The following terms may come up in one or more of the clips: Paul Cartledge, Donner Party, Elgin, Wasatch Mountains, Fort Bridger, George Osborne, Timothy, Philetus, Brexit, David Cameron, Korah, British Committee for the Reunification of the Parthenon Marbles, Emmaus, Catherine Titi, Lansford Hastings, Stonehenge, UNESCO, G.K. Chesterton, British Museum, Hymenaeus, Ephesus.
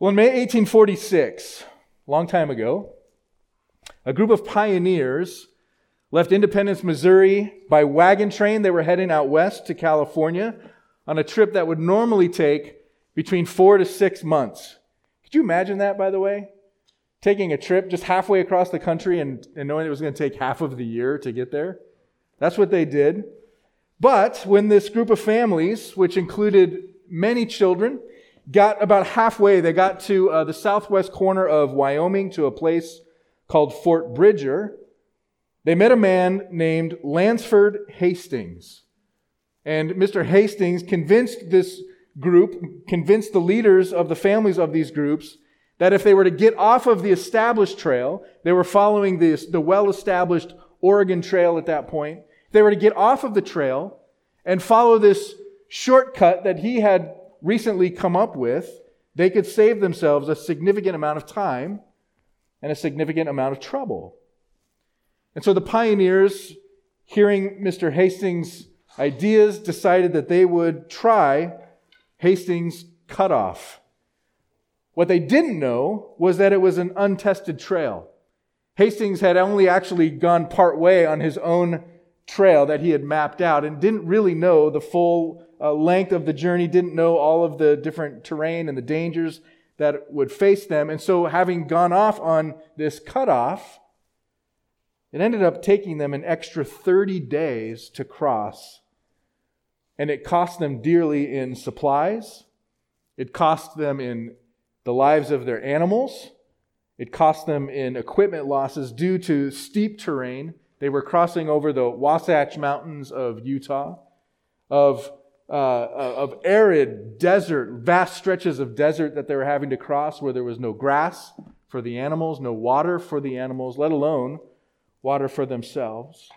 Well, in May 1846, a long time ago, a group of pioneers left Independence, Missouri by wagon train. They were heading out west to California on a trip that would normally take between 4 to 6 months. Could you imagine that, by the way? Taking a trip just halfway across the country and knowing it was going to take half of the year to get there. That's what they did. But when this group of families, which included many children, got about halfway, they got to the southwest corner of Wyoming to a place called Fort Bridger. They met a man named Lansford Hastings. And Mr. Hastings convinced this group, convinced the leaders of the families of these groups, that if they were to get off of the established trail, they were following the well-established Oregon Trail at that point, if they were to get off of the trail and follow this shortcut that he had recently come up with, they could save themselves a significant amount of time and a significant amount of trouble. And so the pioneers, hearing Mr. Hastings' ideas, decided that they would try Hastings' Cutoff. What they didn't know was that it was an untested trail. Hastings had only actually gone part way on his own trail that he had mapped out and didn't really know the full length of the journey, didn't know all of the different terrain and the dangers that would face them. And so having gone off on this cutoff, it ended up taking them an extra 30 days to cross. And it cost them dearly in supplies. It cost them in the lives of their animals. It cost them in equipment losses due to steep terrain. They were crossing over the Wasatch Mountains of Utah, of arid desert, vast stretches of desert that they were having to cross where there was no grass for the animals, no water for the animals, let alone water for themselves.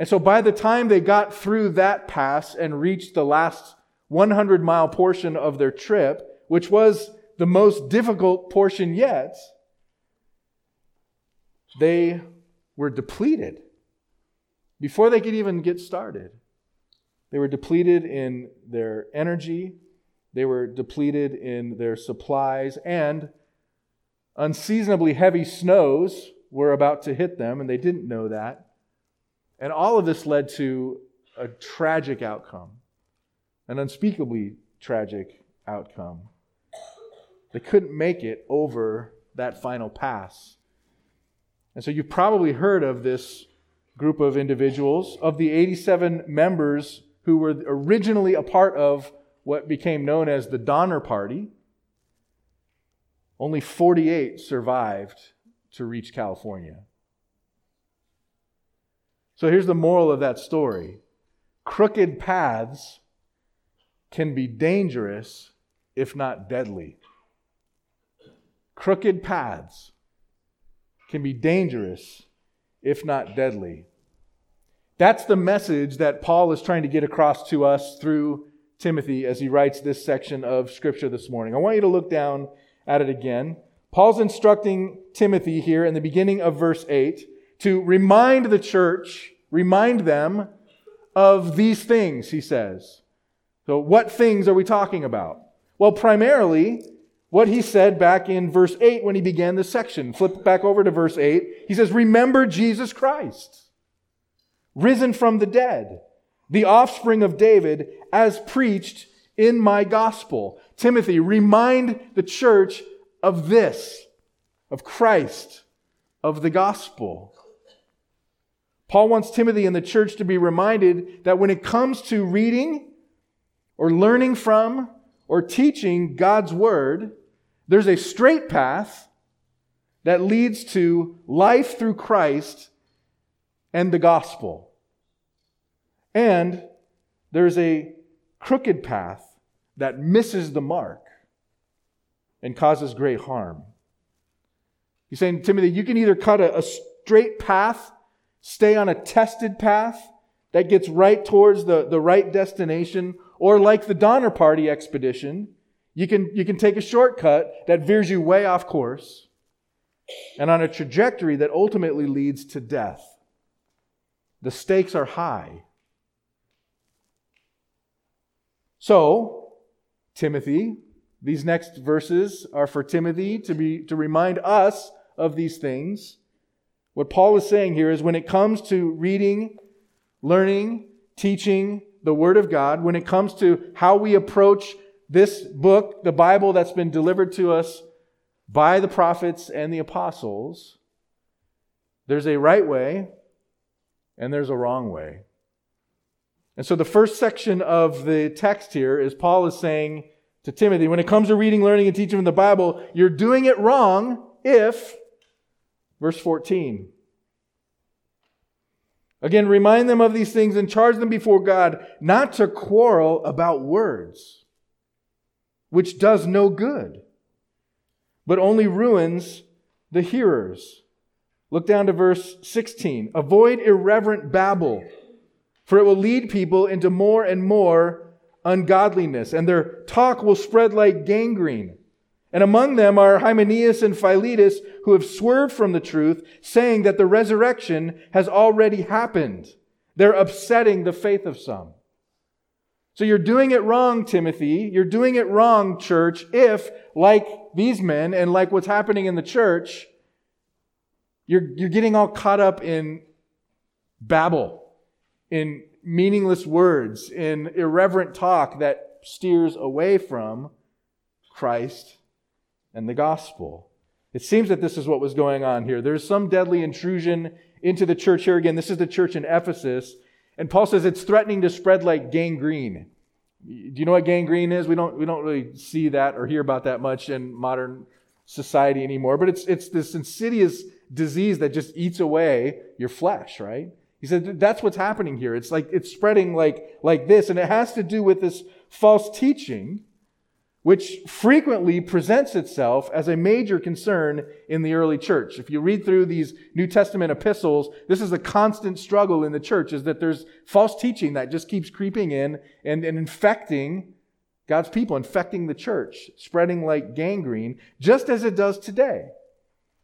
And so by the time they got through that pass and reached the last 100-mile portion of their trip, which was the most difficult portion yet, they were depleted. Before they could even get started, they were depleted in their energy, they were depleted in their supplies, and unseasonably heavy snows were about to hit them, and they didn't know that. And all of this led to a tragic outcome, an unspeakably tragic outcome. They couldn't make it over that final pass. And so you've probably heard of this group of individuals. Of the 87 members who were originally a part of what became known as the Donner Party, only 48 survived to reach California. So here's the moral of that story. Crooked paths can be dangerous, if not deadly. Crooked paths can be dangerous, if not deadly. That's the message that Paul is trying to get across to us through Timothy as he writes this section of Scripture this morning. I want you to look down at it again. Paul's instructing Timothy here in the beginning of verse 8 to remind the church, remind them of these things, he says. So what things are we talking about? Well, primarily, what he said back in verse 8 when he began this section. Flip back over to verse 8. He says, remember Jesus Christ, risen from the dead, the offspring of David, as preached in my gospel. Timothy, remind the church of this, of Christ, of the gospel. Paul wants Timothy and the church to be reminded that when it comes to reading or learning from or teaching God's Word, there's a straight path that leads to life through Christ and the gospel. And there's a crooked path that misses the mark and causes great harm. He's saying, Timothy, you can either cut a straight path, stay on a tested path that gets right towards the right destination, or like the Donner Party expedition, you can take a shortcut that veers you way off course and on a trajectory that ultimately leads to death. The stakes are high. So, Timothy, These next verses are for Timothy to remind us of these things. What Paul is saying here is when it comes to reading, learning, teaching the Word of God, when it comes to how we approach this book, the Bible that's been delivered to us by the prophets and the apostles, there's a right way and there's a wrong way. And so the first section of the text here is Paul is saying to Timothy, when it comes to reading, learning, and teaching the Bible, you're doing it wrong if, verse 14, again, remind them of these things and charge them before God not to quarrel about words, which does no good, but only ruins the hearers. Look down to verse 16. Avoid irreverent babble, for it will lead people into more and more ungodliness, and their talk will spread like gangrene. And among them are Hymenaeus and Philetus, who have swerved from the truth, saying that the resurrection has already happened. They're upsetting the faith of some. So you're doing it wrong, Timothy. You're doing it wrong, church, if, like these men and like what's happening in the church, you're getting all caught up in babble, in meaningless words, in irreverent talk that steers away from Christ and the gospel. It seems that this is what was going on here. There's some deadly intrusion into the church here. Again, this is the church in Ephesus. And Paul says it's threatening to spread like gangrene. Do you know what gangrene is? We don't really see that or hear about that much in modern society anymore. But it's this insidious disease that just eats away your flesh, right? He said that's what's happening here. It's like it's spreading like this, and it has to do with this false teaching, which frequently presents itself as a major concern in the early church. If you read through these New Testament epistles, this is a constant struggle in the church, is that there's false teaching that just keeps creeping in and infecting God's people, infecting the church, spreading like gangrene, just as it does today.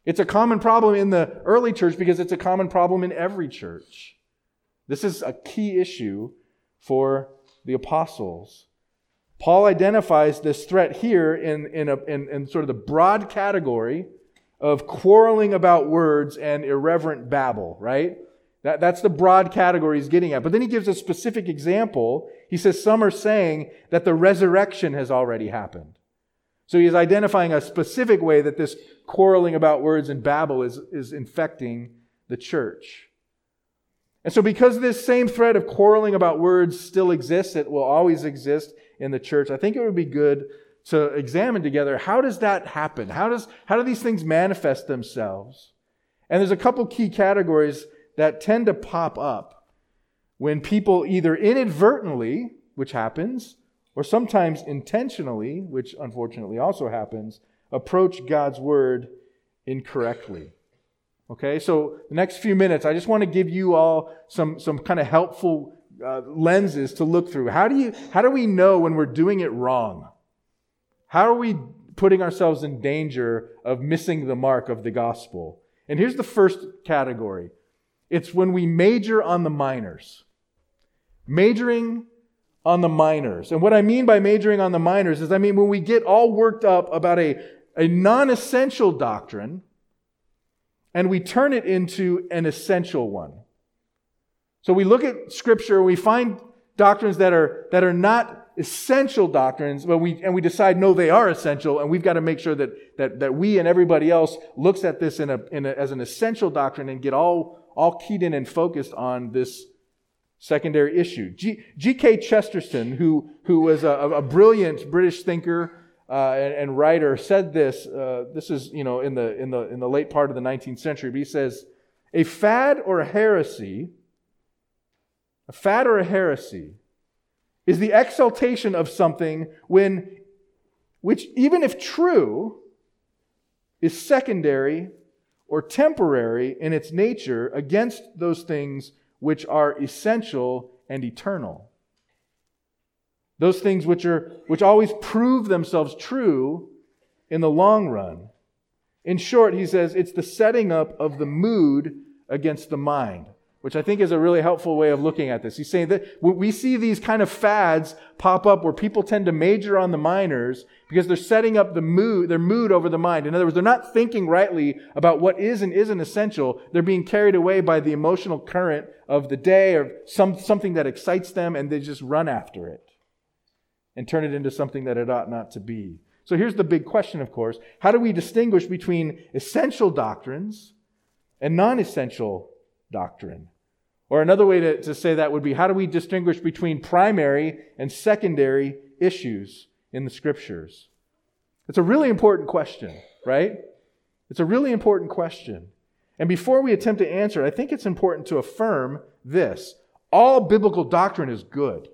It's a common problem in the early church because it's a common problem in every church. This is a key issue for the apostles. Paul identifies this threat here in sort of the broad category of quarreling about words and irreverent babble, right? That's the broad category he's getting at. But then he gives a specific example. He says some are saying that the resurrection has already happened. So he's identifying a specific way that this quarreling about words and babble is infecting the church. And so because this same threat of quarreling about words still exists, it will always exist in the church, I think it would be good to examine together, how does that happen? How do these things manifest themselves? And there's a couple key categories that tend to pop up when people either inadvertently, which happens, or sometimes intentionally, which unfortunately also happens, approach God's word incorrectly. Okay, so the next few minutes, I just want to give you all some kind of helpful lenses to look through. How do we know when we're doing it wrong? How are we putting ourselves in danger of missing the mark of the gospel? And here's the first category. It's when we major on the minors. Majoring on the minors. And what I mean by majoring on the minors is, I mean when we get all worked up about a non-essential doctrine and we turn it into an essential one. So we look at Scripture, we find doctrines that are not essential doctrines, but we decide, no, they are essential, and we've got to make sure that we and everybody else looks at this as an essential doctrine and get all keyed in and focused on this secondary issue. G.K. Chesterton, who was a brilliant British thinker and writer, said this. This is in the late part of the 19th century. But he says, A fad or a heresy is the exaltation of something which, even if true, is secondary or temporary in its nature against those things which are essential and eternal. Those things which always prove themselves true in the long run. In short, he says, it's the setting up of the mood against the mind. which I think is a really helpful way of looking at this. He's saying that we see these kind of fads pop up where people tend to major on the minors because they're setting up the mood, their mood over the mind. In other words, they're not thinking rightly about what is and isn't essential. They're being carried away by the emotional current of the day or something that excites them, and they just run after it and turn it into something that it ought not to be. So here's the big question, of course. How do we distinguish between essential doctrines and non-essential doctrine? Or another way to say that would be, how do we distinguish between primary and secondary issues in the Scriptures? It's a really important question, right? It's a really important question. And before we attempt to answer it, I think it's important to affirm this. All biblical doctrine is good.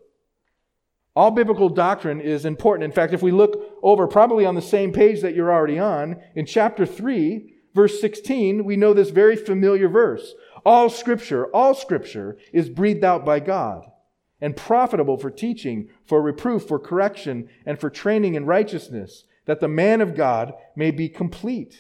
All biblical doctrine is important. In fact, if we look over probably on the same page that you're already on, in chapter 3, verse 16, we know this very familiar verse. All Scripture is breathed out by God and profitable for teaching, for reproof, for correction, and for training in righteousness, that the man of God may be complete,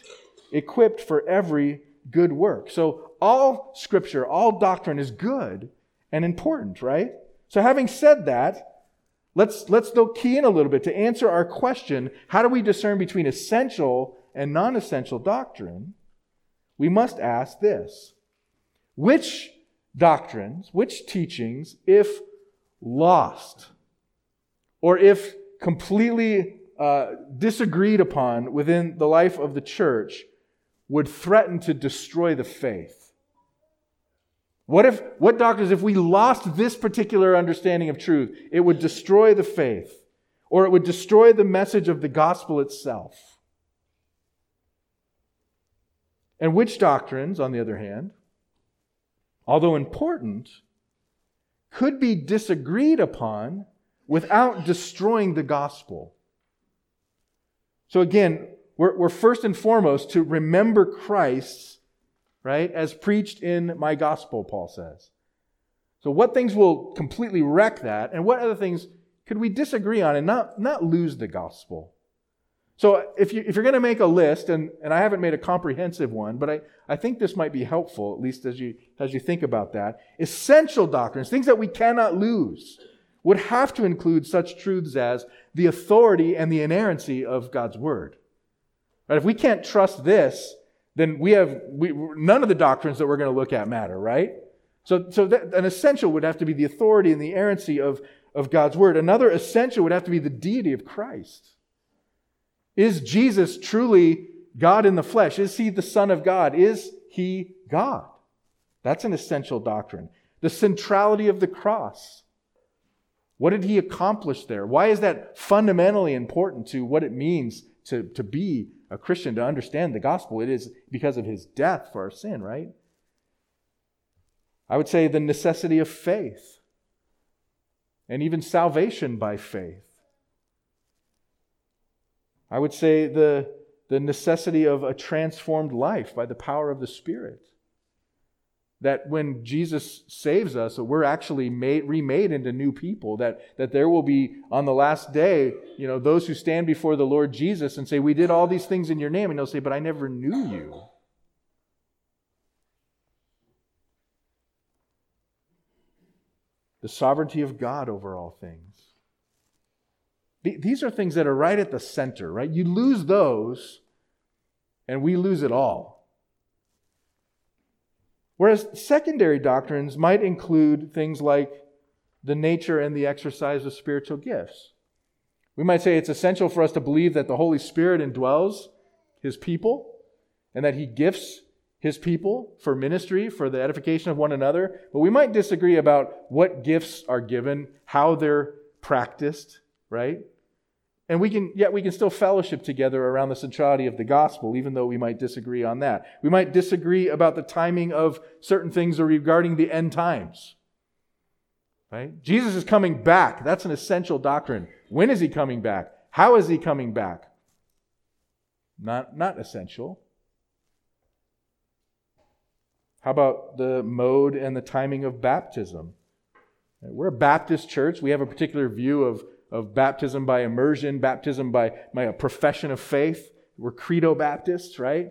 equipped for every good work. So all Scripture, all doctrine is good and important, right? So having said that, let's though key in a little bit to answer our question, how do we discern between essential and non-essential doctrine? We must ask this. Which doctrines, which teachings, if lost or if completely disagreed upon within the life of the church, would threaten to destroy the faith? What doctrines, if we lost this particular understanding of truth, it would destroy the faith, or it would destroy the message of the gospel itself? And which doctrines, on the other hand, although important, could be disagreed upon without destroying the gospel? So again, we're first and foremost to remember Christ, right, as preached in my gospel, Paul says. So what things will completely wreck that, and what other things could we disagree on and not lose the gospel? So if you're going to make a list, and I haven't made a comprehensive one, but I think this might be helpful, at least as you think about that. Essential doctrines, things that we cannot lose, would have to include such truths as the authority and the inerrancy of God's Word. Right? If we can't trust this, then none of the doctrines that we're going to look at matter, right? So that, an essential would have to be the authority and the inerrancy of God's Word. Another essential would have to be the deity of Christ. Is Jesus truly God in the flesh? Is He the Son of God? Is He God? That's an essential doctrine. The centrality of the cross. What did He accomplish there? Why is that fundamentally important to what it means to be a Christian, to understand the gospel? It is because of His death for our sin, right? I would say the necessity of faith and even salvation by faith. I would say the necessity of a transformed life by the power of the Spirit. That when Jesus saves us, we're actually remade into new people. That there will be, on the last day, those who stand before the Lord Jesus and say, "We did all these things in your name." And He'll say, "But I never knew you." The sovereignty of God over all things. These are things that are right at the center, right? You lose those, and we lose it all. Whereas secondary doctrines might include things like the nature and the exercise of spiritual gifts. We might say it's essential for us to believe that the Holy Spirit indwells His people and that He gifts His people for ministry, for the edification of one another. But we might disagree about what gifts are given, how they're practiced, right? And we can still fellowship together around the centrality of the gospel, even though we might disagree on that. We might disagree about the timing of certain things or regarding the end times, right? Jesus is coming back. That's an essential doctrine. When is He coming back? How is He coming back? Not essential. How about the mode and the timing of baptism? We're a Baptist church. We have a particular view of baptism by immersion, baptism by my profession of faith. We're credo Baptists, right?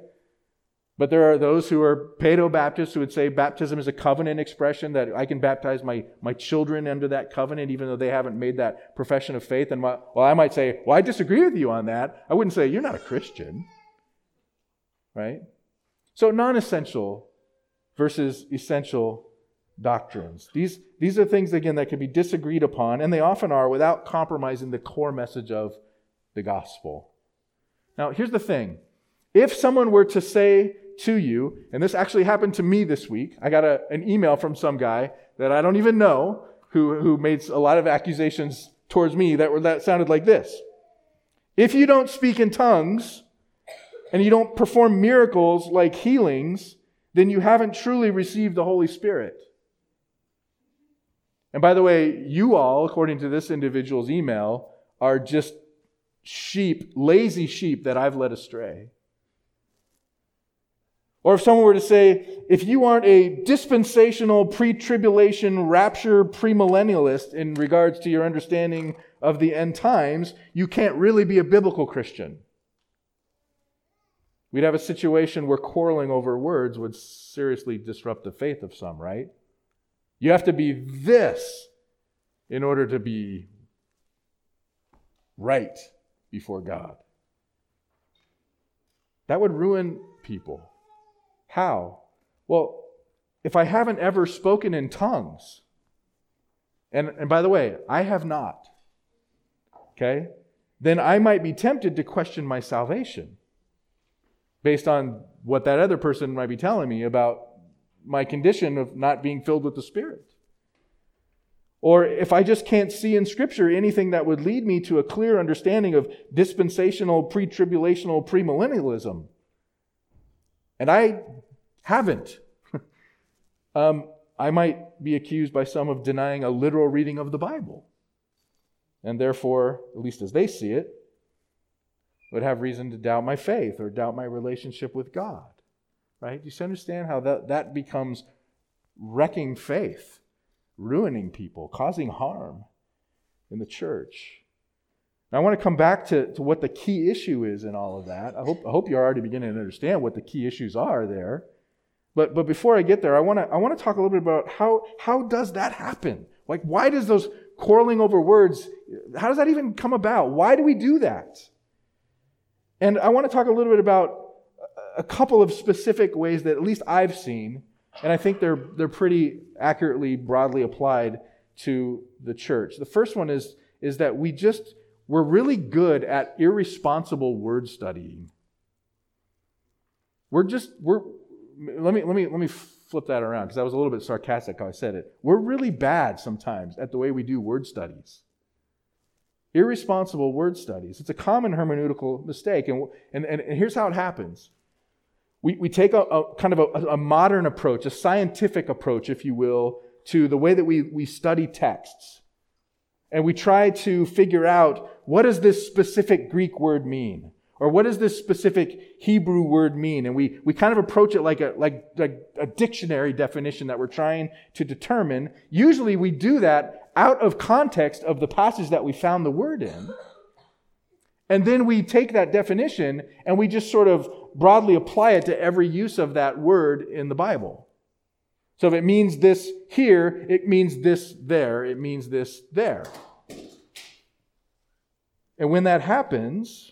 But there are those who are paedo-Baptists who would say baptism is a covenant expression, that I can baptize my children under that covenant even though they haven't made that profession of faith. And I might say, well, I disagree with you on that. I wouldn't say, you're not a Christian. Right? So non-essential versus essential doctrines. These are things, again, that can be disagreed upon, and they often are, without compromising the core message of the gospel. Now, here's the thing. If someone were to say to you, and this actually happened to me this week. I got an email from some guy that I don't even know who made a lot of accusations towards me that sounded like this. If you don't speak in tongues and you don't perform miracles like healings, then you haven't truly received the Holy Spirit. And by the way, you all, according to this individual's email, are just sheep, lazy sheep that I've led astray. Or if someone were to say, if you aren't a dispensational, pre-tribulation, rapture, premillennialist in regards to your understanding of the end times, you can't really be a biblical Christian. We'd have a situation where quarreling over words would seriously disrupt the faith of some, right? You have to be this in order to be right before God. That would ruin people. How? Well, if I haven't ever spoken in tongues, and by the way, I have not, okay, then I might be tempted to question my salvation based on what that other person might be telling me about my condition of not being filled with the Spirit. Or if I just can't see in Scripture anything that would lead me to a clear understanding of dispensational, pre-tribulational, premillennialism, and I haven't. I might be accused by some of denying a literal reading of the Bible. And therefore, at least as they see it, would have reason to doubt my faith or doubt my relationship with God. Right? You understand how that becomes wrecking faith, ruining people, causing harm in the church. Now, I want to come back to what the key issue is in all of that. I hope you're already beginning to understand what the key issues are there. But before I get there, I want to talk a little bit about how does that happen? Like, why does those quarreling over words, how does that even come about? Why do we do that? And I want to talk a little bit about a couple of specific ways that at least I've seen, and I think they're pretty accurately, broadly applied to the church. The first one is that we're really good at irresponsible word studying. Let me flip that around, because I was a little bit sarcastic how I said it. We're really bad sometimes at the way we do word studies. Irresponsible word studies. It's a common hermeneutical mistake, and here's how it happens. We take a kind of a modern approach, a scientific approach, if you will, to the way that we study texts. And we try to figure out, what does this specific Greek word mean? Or what does this specific Hebrew word mean? And we kind of approach it like a dictionary definition that we're trying to determine. Usually we do that out of context of the passage that we found the word in. And then we take that definition and we just sort of broadly apply it to every use of that word in the Bible. So if it means this here, it means this there, it means this there. And when that happens,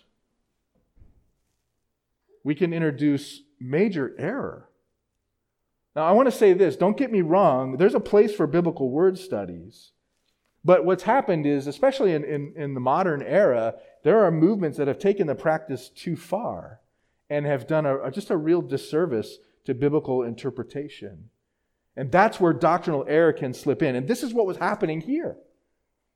we can introduce major error. Now, I want to say this, don't get me wrong, there's a place for biblical word studies. But what's happened is, especially in the modern era, there are movements that have taken the practice too far and have done just a real disservice to biblical interpretation. And that's where doctrinal error can slip in. And this is what was happening here.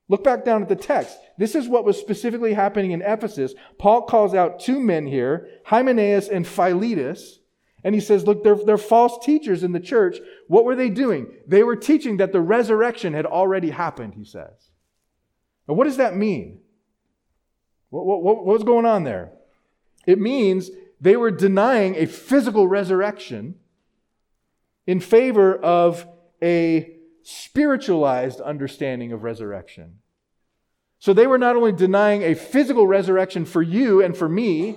Look back down at the text. This is what was specifically happening in Ephesus. Paul calls out two men here, Hymenaeus and Philetus. And he says, look, they're false teachers in the church. What were they doing? They were teaching that the resurrection had already happened, he says. Now, what does that mean? What was going on there? It means they were denying a physical resurrection in favor of a spiritualized understanding of resurrection. So they were not only denying a physical resurrection for you and for me,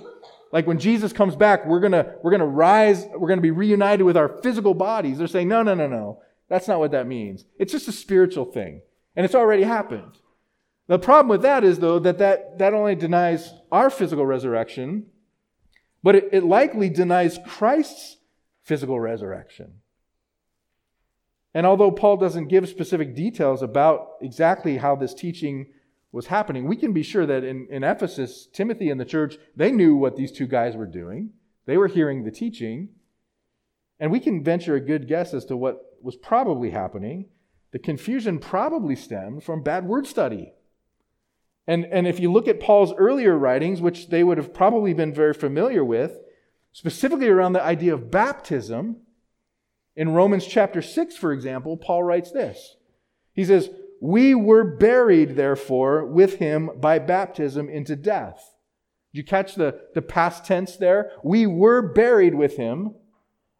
Like when Jesus comes back, we're gonna rise, we're gonna be reunited with our physical bodies. They're saying, no. That's not what that means. It's just a spiritual thing. And it's already happened. The problem with that is, though, that only denies our physical resurrection, but it likely denies Christ's physical resurrection. And although Paul doesn't give specific details about exactly how this teaching was happening, we can be sure that in Ephesus, Timothy and the church, they knew what these two guys were doing. They were hearing the teaching. And we can venture a good guess as to what was probably happening. The confusion probably stemmed from bad word study. And if you look at Paul's earlier writings, which they would have probably been very familiar with, specifically around the idea of baptism, in Romans chapter 6, for example, Paul writes this. He says, "We were buried, therefore, with him by baptism into death." Did you catch the past tense there? We were buried with him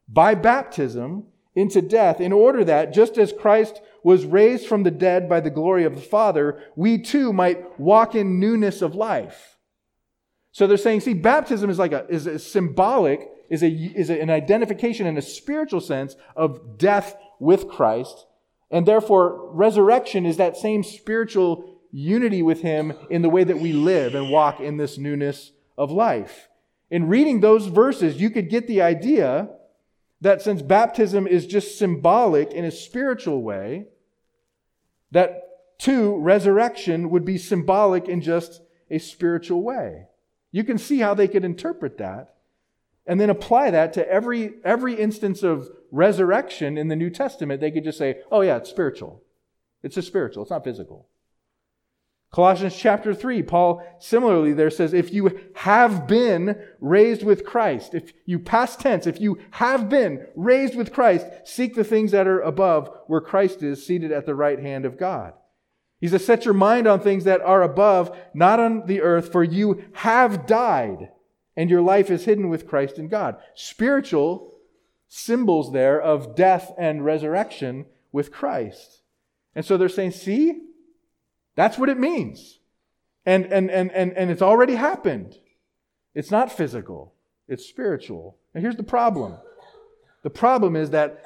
by baptism into death, in order that, just as Christ was raised from the dead by the glory of the Father, we too might walk in newness of life. So they're saying, see, baptism is like a symbolic, is an identification in a spiritual sense of death with Christ, and therefore resurrection is that same spiritual unity with Him in the way that we live and walk in this newness of life. In reading those verses, you could get the idea that since baptism is just symbolic in a spiritual way, that too, resurrection would be symbolic in just a spiritual way. You can see how they could interpret that and then apply that to every instance of resurrection in the New Testament. They could just say, oh yeah, it's spiritual. It's just spiritual. It's not physical. Colossians chapter 3, Paul similarly there says, if you have been raised with Christ, if you have been raised with Christ, seek the things that are above where Christ is seated at the right hand of God. He says, set your mind on things that are above, not on the earth, for you have died, and your life is hidden with Christ in God. Spiritual symbols there of death and resurrection with Christ. And so they're saying, see? That's what it means. And it's already happened. It's not physical. It's spiritual. And here's the problem. The problem is that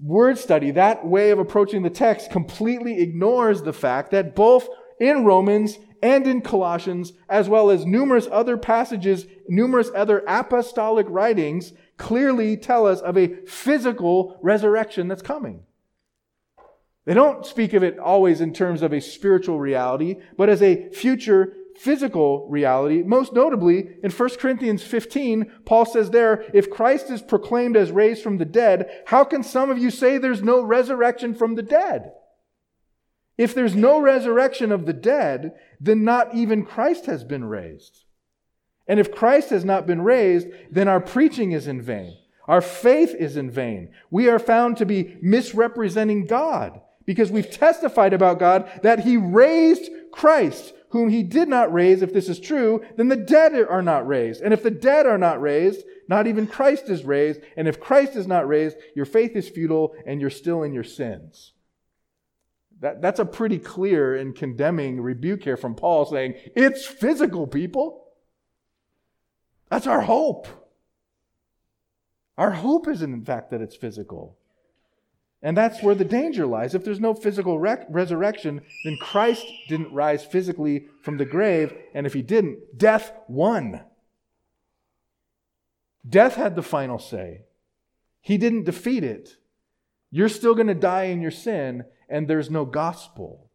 word study, that way of approaching the text, completely ignores the fact that both in Romans and in Colossians, as well as numerous other passages, numerous other apostolic writings, clearly tell us of a physical resurrection that's coming. They don't speak of it always in terms of a spiritual reality, but as a future physical reality. Most notably, in 1 Corinthians 15, Paul says there, if Christ is proclaimed as raised from the dead, how can some of you say there's no resurrection from the dead? If there's no resurrection of the dead, then not even Christ has been raised. And if Christ has not been raised, then our preaching is in vain. Our faith is in vain. We are found to be misrepresenting God, because we've testified about God that He raised Christ, whom He did not raise. If this is true, then the dead are not raised. And if the dead are not raised, not even Christ is raised. And if Christ is not raised, your faith is futile and you're still in your sins. That's a pretty clear and condemning rebuke here from Paul, saying, it's physical, people. That's our hope. Our hope isn't, in fact, that it's physical. And that's where the danger lies. If there's no physical resurrection, then Christ didn't rise physically from the grave. And if He didn't, death won. Death had the final say. He didn't defeat it. You're still going to die in your sin, and there's no gospel.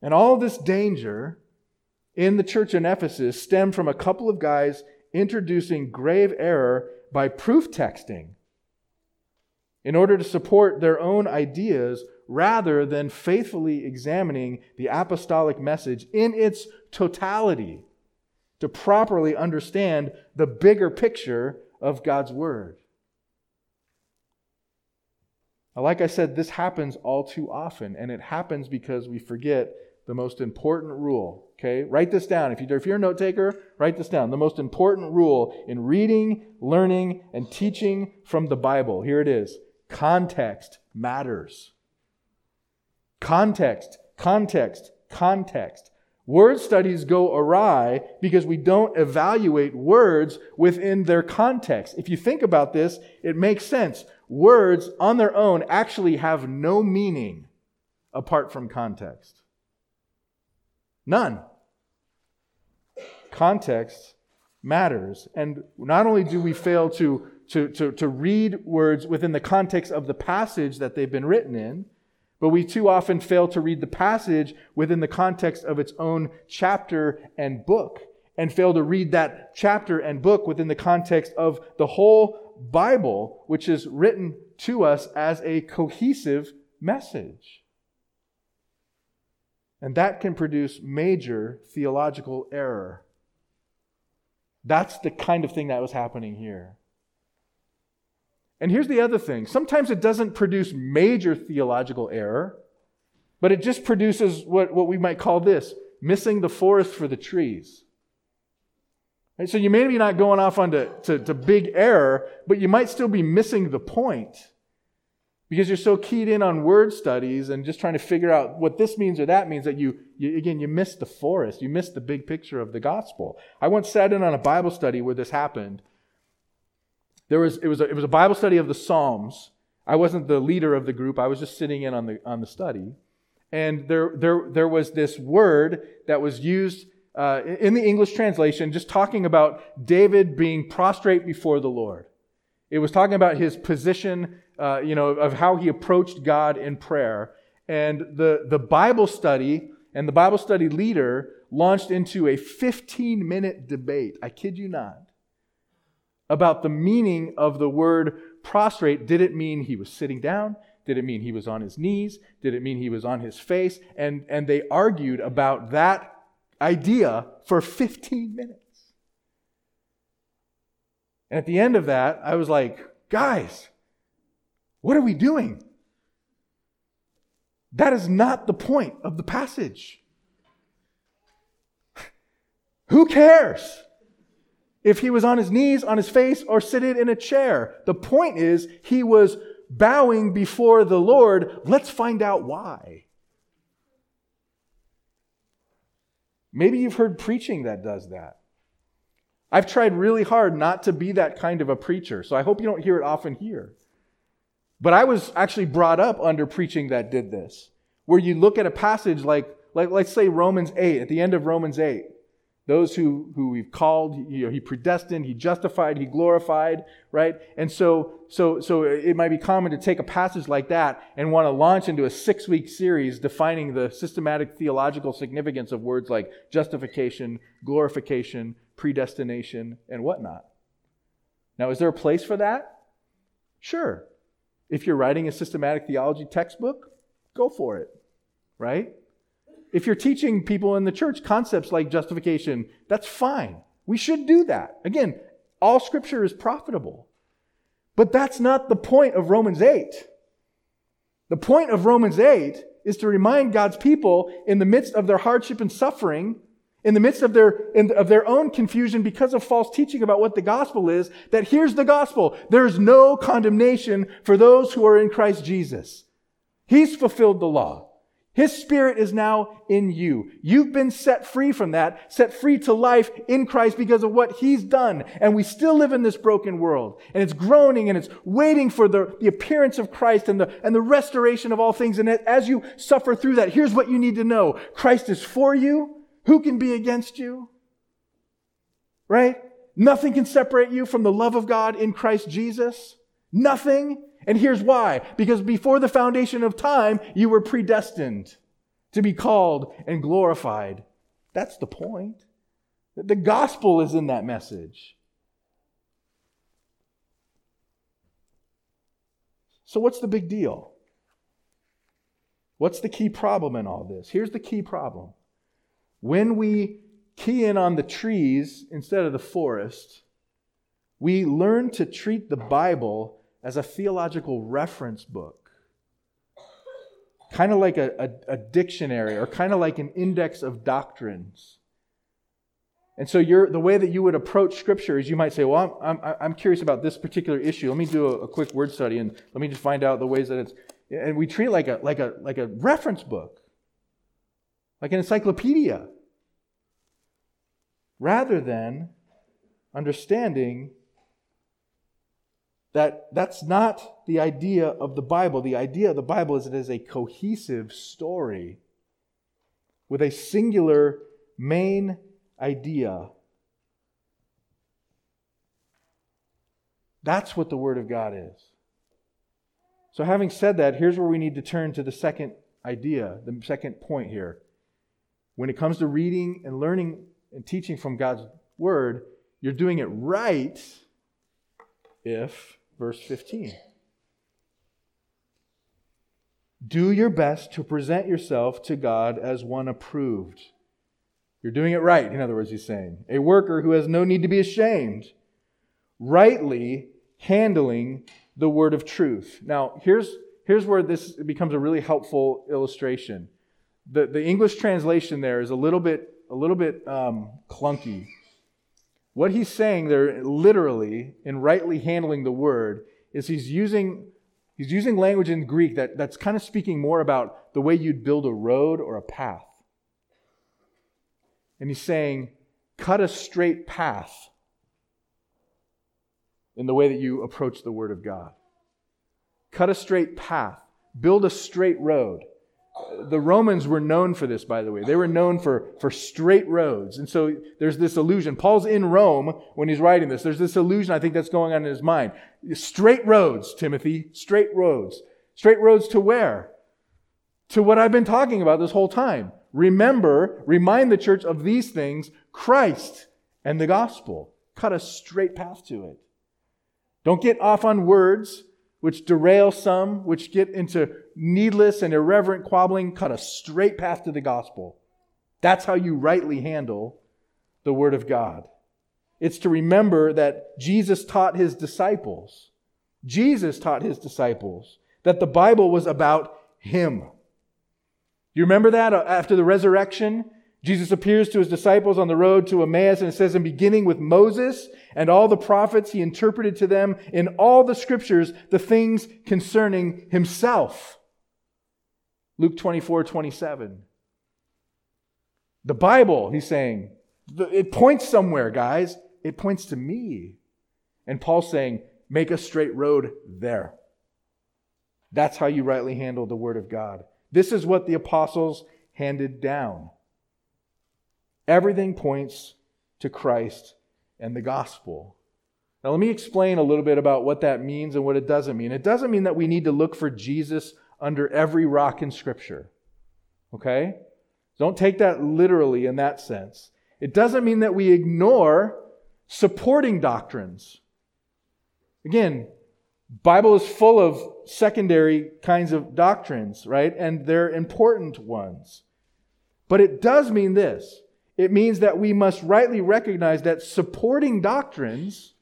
And all this danger in the church in Ephesus stemmed from a couple of guys introducing grave error by proof texting in order to support their own ideas rather than faithfully examining the apostolic message in its totality to properly understand the bigger picture of God's Word. Now, like I said, this happens all too often, and it happens because we forget the most important rule. Okay, write this down. If you're a note taker, write this down. The most important rule in reading, learning, and teaching from the Bible. Here it is. Context matters. Context. Word studies go awry because we don't evaluate words within their context. If you think about this, it makes sense. Words on their own actually have no meaning apart from context. None. Context matters. And not only do we fail to read words within the context of the passage that they've been written in, but we too often fail to read the passage within the context of its own chapter and book, and fail to read that chapter and book within the context of the whole Bible, which is written to us as a cohesive message. And that can produce major theological error. That's the kind of thing that was happening here. And here's the other thing. Sometimes it doesn't produce major theological error, but it just produces what we might call this, missing the forest for the trees. Right? So you may be not going off onto big error, but you might still be missing the point because you're so keyed in on word studies and just trying to figure out what this means or that means that you miss the forest. You miss the big picture of the gospel. I once sat in on a Bible study where this happened. It was a Bible study of the Psalms. I wasn't the leader of the group. I was just sitting in on the study, and there was this word that was used in the English translation, just talking about David being prostrate before the Lord. It was talking about his position, of how he approached God in prayer. And the Bible study and the Bible study leader launched into a 15-minute debate. I kid you not. About the meaning of the word prostrate. Did it mean he was sitting down? Did it mean he was on his knees? Did it mean he was on his face? And they argued about that idea for 15 minutes. And at the end of that, I was like, guys, what are we doing? That is not the point of the passage. Who cares? If he was on his knees, on his face, or sitting in a chair. The point is, he was bowing before the Lord. Let's find out why. Maybe you've heard preaching that does that. I've tried really hard not to be that kind of a preacher, so I hope you don't hear it often here. But I was actually brought up under preaching that did this, where you look at a passage like let's say Romans 8, at the end of Romans 8, those who we've called, he predestined, he justified, he glorified, right? And so it might be common to take a passage like that and want to launch into a 6-week series defining the systematic theological significance of words like justification, glorification, predestination, and whatnot. Now, is there a place for that? Sure. If you're writing a systematic theology textbook, go for it, right? If you're teaching people in the church concepts like justification, that's fine. We should do that. Again, all Scripture is profitable. But that's not the point of Romans 8. The point of Romans 8 is to remind God's people in the midst of their hardship and suffering, in the midst of their own confusion because of false teaching about what the gospel is, that here's the gospel. There's no condemnation for those who are in Christ Jesus. He's fulfilled the law. His Spirit is now in you. You've been set free from that, set free to life in Christ because of what He's done. And we still live in this broken world. And it's groaning and it's waiting for the appearance of Christ and the restoration of all things. And as you suffer through that, here's what you need to know. Christ is for you. Who can be against you? Right? Nothing can separate you from the love of God in Christ Jesus. Nothing. And here's why. Because before the foundation of time, you were predestined to be called and glorified. That's the point. The gospel is in that message. So what's the big deal? What's the key problem in all this? Here's the key problem. When we key in on the trees instead of the forest, we learn to treat the Bible as a theological reference book, kind of like a dictionary or kind of like an index of doctrines. And so the way that you would approach Scripture is you might say, well, I'm curious about this particular issue. Let me do a quick word study and let me just find out the ways that it's... And we treat it like a reference book, like an encyclopedia. rather than understanding that that's not the idea of the Bible. The idea of the Bible is it is a cohesive story with a singular main idea. That's what the Word of God is. So having said that, here's where we need to turn to the second idea, the second point here. When it comes to reading and learning and teaching from God's Word, you're doing it right if, verse 15, do your best to present yourself to God as one approved. You're doing it right, in other words, he's saying. A worker who has no need to be ashamed, rightly handling the word of truth. Now, here's where this becomes a really helpful illustration. The English translation there is a little bit clunky. What he's saying there, literally, in rightly handling the word, is he's using language in Greek that's kind of speaking more about the way you'd build a road or a path. And he's saying, cut a straight path in the way that you approach the Word of God. Cut a straight path. Build a straight road. The Romans were known for this, by the way. They were known for straight roads. And so there's this illusion. Paul's in Rome when he's writing this. There's this illusion, I think, that's going on in his mind. Straight roads, Timothy. Straight roads. Straight roads to where? To what I've been talking about this whole time. Remind the church of these things, Christ and the gospel. Cut a straight path to it. Don't get off on words, which derail some, which get into needless and irreverent quabbling. Cut a straight path to the gospel. That's how you rightly handle the Word of God. It's to remember that Jesus taught His disciples. Jesus taught His disciples that the Bible was about Him. You remember that after the resurrection? Jesus appears to His disciples on the road to Emmaus, and it says, "And beginning with Moses and all the prophets, He interpreted to them in all the Scriptures the things concerning Himself." Luke 24:27. The Bible, He's saying, it points somewhere, guys. It points to me. And Paul's saying, make a straight road there. That's how you rightly handle the Word of God. This is what the apostles handed down. Everything points to Christ and the gospel. Now let me explain a little bit about what that means and what it doesn't mean. It doesn't mean that we need to look for Jesus under every rock in Scripture. Okay? Don't take that literally in that sense. It doesn't mean that we ignore supporting doctrines. Again, Bible is full of secondary kinds of doctrines, right? And they're important ones. But it does mean this. It means that we must rightly recognize that supporting doctrines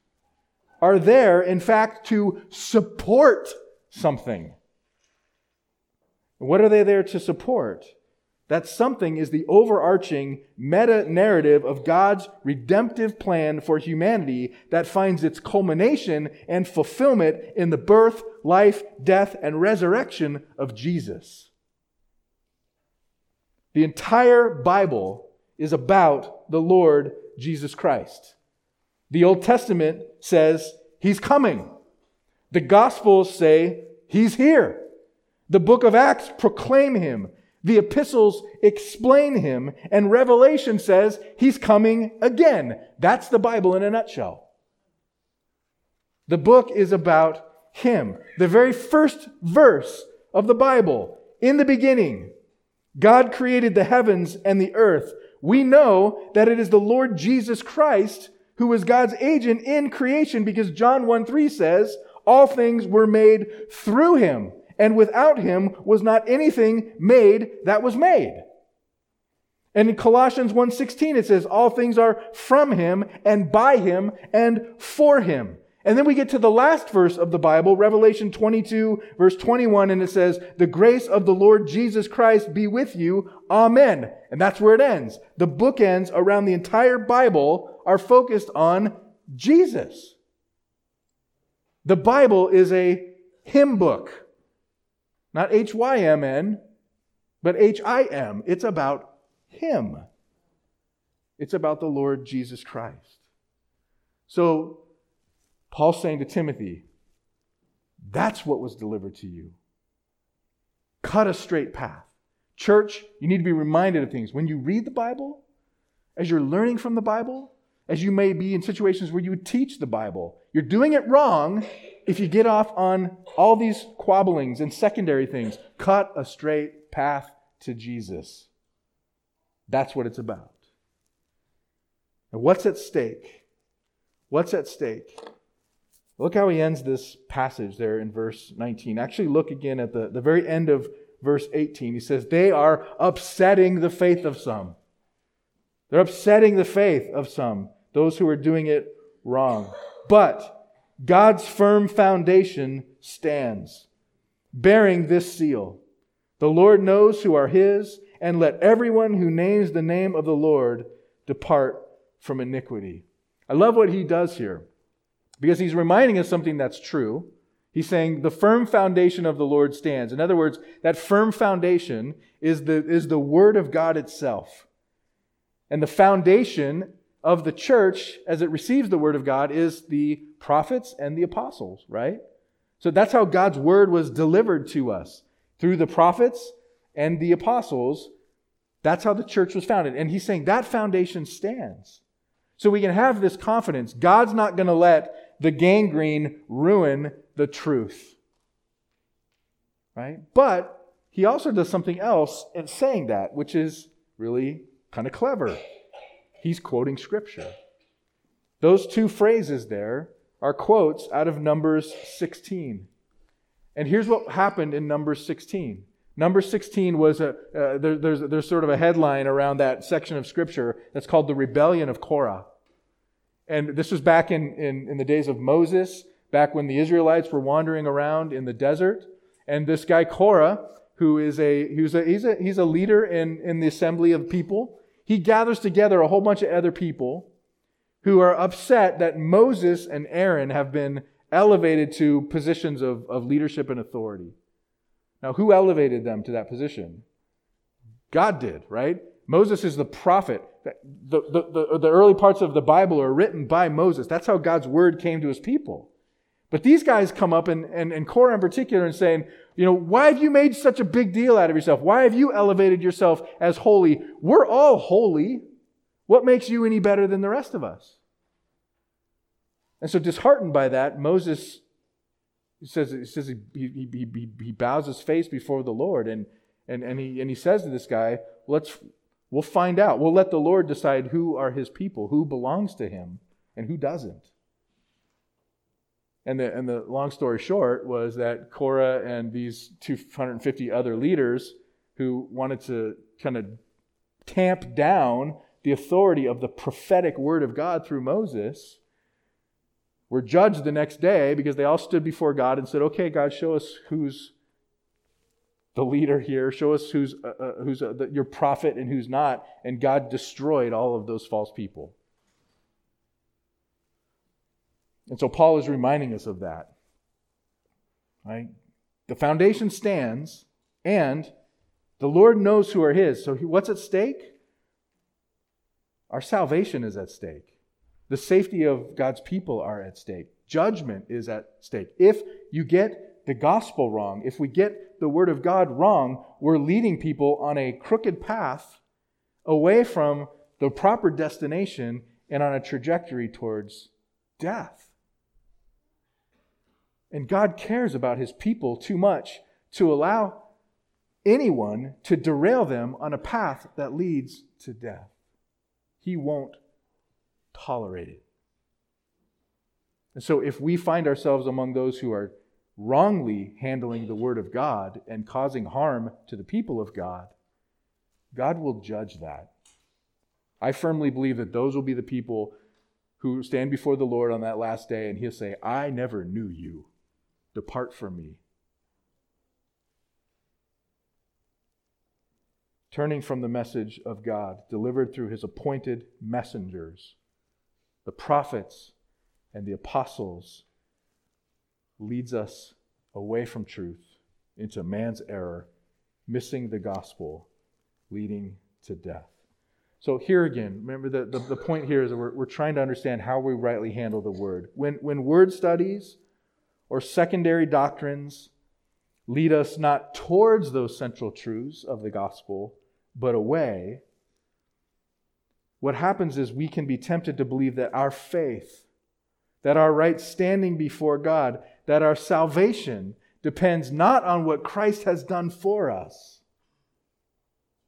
are there, in fact, to support something. What are they there to support? That something is the overarching meta-narrative of God's redemptive plan for humanity that finds its culmination and fulfillment in the birth, life, death, and resurrection of Jesus. The entire Bible is about the Lord Jesus Christ. The Old Testament says He's coming. The Gospels say He's here. The book of Acts proclaim Him. The epistles explain Him, and Revelation says He's coming again. That's the Bible in a nutshell. The book is about Him. The very first verse of the Bible, in the beginning, God created the heavens and the earth. We know that it is the Lord Jesus Christ who was God's agent in creation, because John 1:3 says, all things were made through Him, and without Him was not anything made that was made. And in Colossians 1:16 it says, all things are from Him, and by Him, and for Him. And then we get to the last verse of the Bible, Revelation 22, verse 21, and it says, the grace of the Lord Jesus Christ be with you. Amen. And that's where it ends. The bookends around the entire Bible are focused on Jesus. The Bible is a hymn book. Not H-Y-M-N, but H-I-M. It's about Him. It's about the Lord Jesus Christ. So Paul's saying to Timothy, that's what was delivered to you. Cut a straight path. Church, you need to be reminded of things. When you read the Bible, as you're learning from the Bible, as you may be in situations where you teach the Bible, you're doing it wrong if you get off on all these quabblings and secondary things. Cut a straight path to Jesus. That's what it's about. And what's at stake? What's at stake? Look how he ends this passage there in verse 19. Actually, look again at the very end of verse 18. He says, they are upsetting the faith of some. They're upsetting the faith of some, those who are doing it wrong. But God's firm foundation stands, bearing this seal. The Lord knows who are His, and let everyone who names the name of the Lord depart from iniquity. I love what he does here, because he's reminding us something that's true. He's saying the firm foundation of the Lord stands. In other words, that firm foundation is the Word of God itself. And the foundation of the church as it receives the Word of God is the prophets and the apostles, right? So that's how God's Word was delivered to us, through the prophets and the apostles. That's how the church was founded. And he's saying that foundation stands. So we can have this confidence. God's not going to let the gangrene ruin the truth, right? But he also does something else in saying that, which is really kind of clever. He's quoting Scripture. Those two phrases there are quotes out of Numbers 16. And here's what happened in Numbers 16. Numbers 16 was there's sort of a headline around that section of Scripture that's called the Rebellion of Korah. And this was back in the days of Moses, back when the Israelites were wandering around in the desert. And this guy Korah, who is he's a leader in the assembly of people, he gathers together a whole bunch of other people who are upset that Moses and Aaron have been elevated to positions of leadership and authority. Now, who elevated them to that position? God did, right? Moses is the prophet. The early parts of the Bible are written by Moses. That's how God's Word came to His people. But these guys come up, and Korah in particular, and saying, you know, why have you made such a big deal out of yourself? Why have you elevated yourself as holy? We're all holy. What makes you any better than the rest of us? And so disheartened by that, Moses He bows his face before the Lord, and he says to this guy, we'll find out. We'll let the Lord decide who are His people, who belongs to Him, and who doesn't. And the long story short was that Korah and these 250 other leaders who wanted to kind of tamp down the authority of the prophetic Word of God through Moses were judged the next day, because they all stood before God and said, okay, God, show us who's the leader here. Show us who's your prophet and who's not. And God destroyed all of those false people. And so Paul is reminding us of that. Right? The foundation stands, and the Lord knows who are His. So what's at stake? Our salvation is at stake. The safety of God's people are at stake. Judgment is at stake. If you get the gospel wrong, if we get the Word of God wrong, we're leading people on a crooked path away from the proper destination and on a trajectory towards death. And God cares about His people too much to allow anyone to derail them on a path that leads to death. He won't tolerate it. And so if we find ourselves among those who are wrongly handling the Word of God and causing harm to the people of God, God will judge that. I firmly believe that those will be the people who stand before the Lord on that last day, and He'll say, I never knew you. Depart from me. Turning from the message of God, delivered through His appointed messengers, the prophets and the apostles, leads us away from truth into man's error, missing the gospel, leading to death. So here again, remember the point here is that we're trying to understand how we rightly handle the Word. When Word studies or secondary doctrines lead us not towards those central truths of the gospel, but away, what happens is we can be tempted to believe that our faith, that our right standing before God, that our salvation depends not on what Christ has done for us,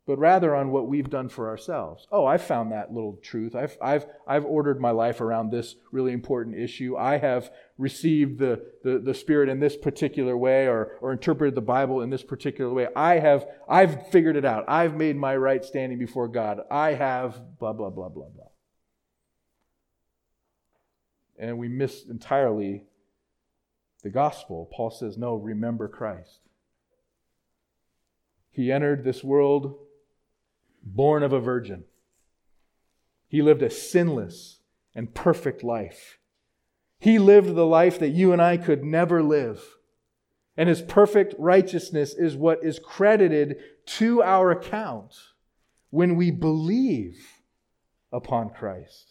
but rather on what we've done for ourselves. Oh, I found that little truth. I've ordered my life around this really important issue. I have received the Spirit in this particular way, or interpreted the Bible in this particular way. I've figured it out. I've made my right standing before God. I have blah, blah, blah, blah, blah. And we miss entirely the gospel. Paul says, no, remember Christ. He entered this world born of a virgin. He lived a sinless and perfect life. He lived the life that you and I could never live. And His perfect righteousness is what is credited to our account when we believe upon Christ.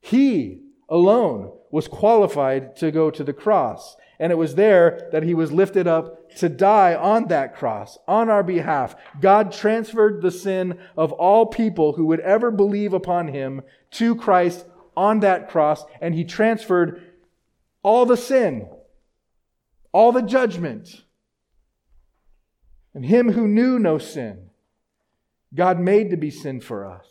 He alone was qualified to go to the cross. And it was there that He was lifted up to die on that cross, on our behalf. God transferred the sin of all people who would ever believe upon Him to Christ on that cross. And He transferred all the sin, all the judgment. And Him who knew no sin, God made to be sin for us.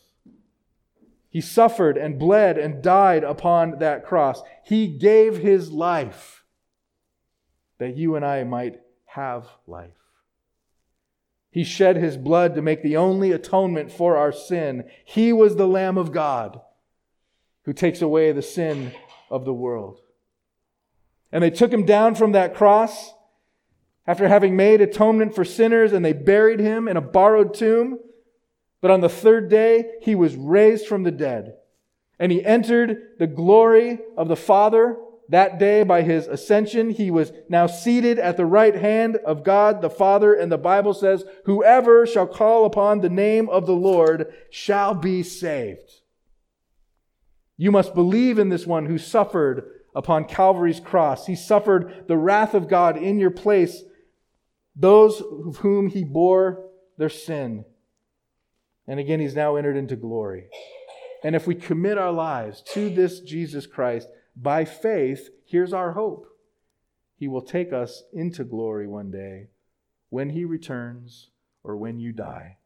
He suffered and bled and died upon that cross. He gave His life that you and I might have life. He shed His blood to make the only atonement for our sin. He was the Lamb of God who takes away the sin of the world. And they took Him down from that cross after having made atonement for sinners, and they buried Him in a borrowed tomb. But on the third day, He was raised from the dead, and He entered the glory of the Father. That day, by His ascension, He was now seated at the right hand of God the Father. And the Bible says, whoever shall call upon the name of the Lord shall be saved. You must believe in this one who suffered upon Calvary's cross. He suffered the wrath of God in your place, those of whom He bore their sin. And again, He's now entered into glory. And if we commit our lives to this Jesus Christ by faith, here's our hope. He will take us into glory one day when He returns or when you die.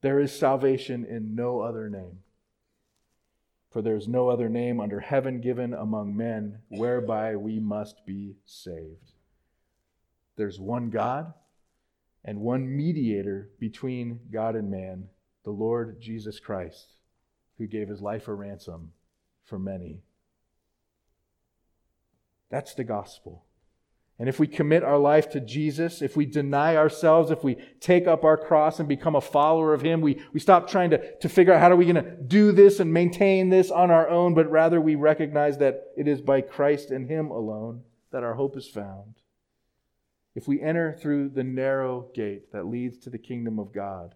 There is salvation in no other name. For there is no other name under heaven given among men whereby we must be saved. There's one God and one mediator between God and man, the Lord Jesus Christ, who gave His life a ransom for many. That's the gospel. And if we commit our life to Jesus, if we deny ourselves, if we take up our cross and become a follower of Him, we stop trying to figure out how are we going to do this and maintain this on our own, but rather we recognize that it is by Christ and Him alone that our hope is found. If we enter through the narrow gate that leads to the kingdom of God,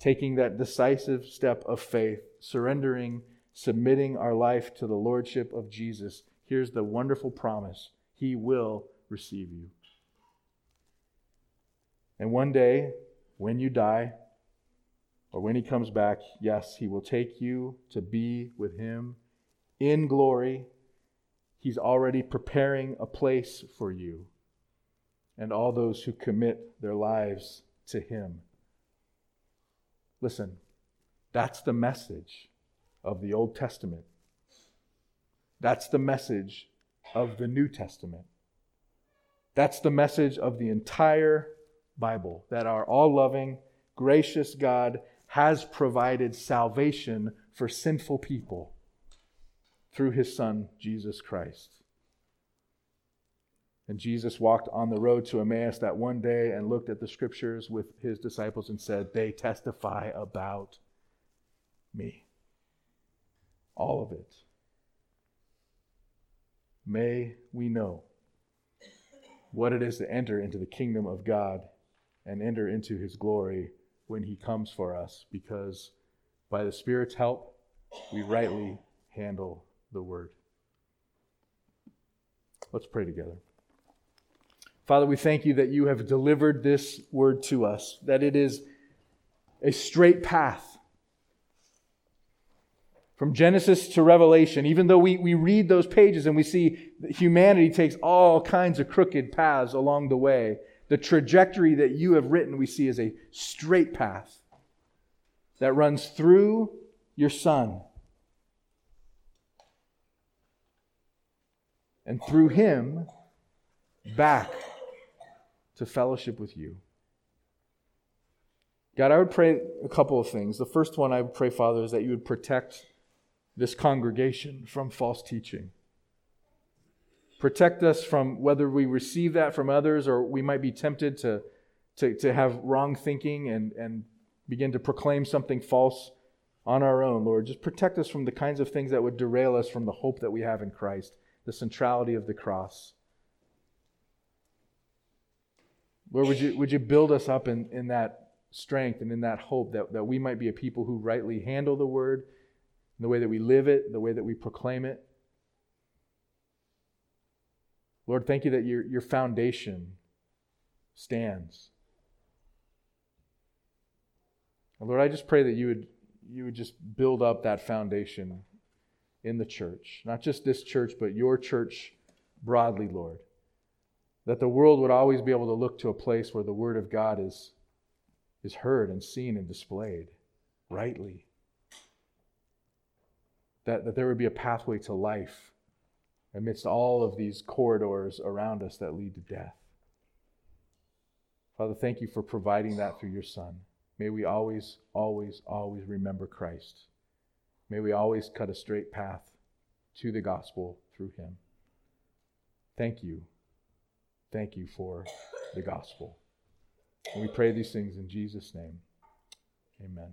taking that decisive step of faith, surrendering, submitting our life to the lordship of Jesus, here's the wonderful promise: He will receive you. And one day, when you die, or when He comes back, yes, He will take you to be with Him in glory. He's already preparing a place for you and all those who commit their lives to Him. Listen, that's the message of the Old Testament. That's the message of the New Testament. That's the message of the entire Bible, that our all-loving, gracious God has provided salvation for sinful people through His Son, Jesus Christ. And Jesus walked on the road to Emmaus that one day and looked at the Scriptures with His disciples and said, "They testify about me." All of it. May we know what it is to enter into the kingdom of God and enter into His glory when he comes for us, because by the Spirit's help, we rightly handle the word. Let's pray together. Father, we thank you that you have delivered this word to us, that it is a straight path. From Genesis to Revelation, even though we read those pages and we see that humanity takes all kinds of crooked paths along the way, the trajectory that you have written we see as a straight path that runs through your Son. And through Him, back to fellowship with you. God, I would pray a couple of things. The first one I would pray, Father, is that you would protect this congregation from false teaching. Protect us from whether we receive that from others or we might be tempted to have wrong thinking and begin to proclaim something false on our own, Lord. Just protect us from the kinds of things that would derail us from the hope that we have in Christ, the centrality of the cross. Lord, would you build us up in that strength and in that hope that we might be a people who rightly handle the word, in the way that we live it, the way that we proclaim it. Lord, thank you that your foundation stands. And Lord, I just pray that you would just build up that foundation in the church. Not just this church, but your church broadly, Lord. That the world would always be able to look to a place where the Word of God is heard and seen and displayed rightly. That there would be a pathway to life amidst all of these corridors around us that lead to death. Father, thank you for providing that through your Son. May we always, always, always remember Christ. May we always cut a straight path to the gospel through Him. Thank you. Thank you for the gospel. And we pray these things in Jesus' name. Amen.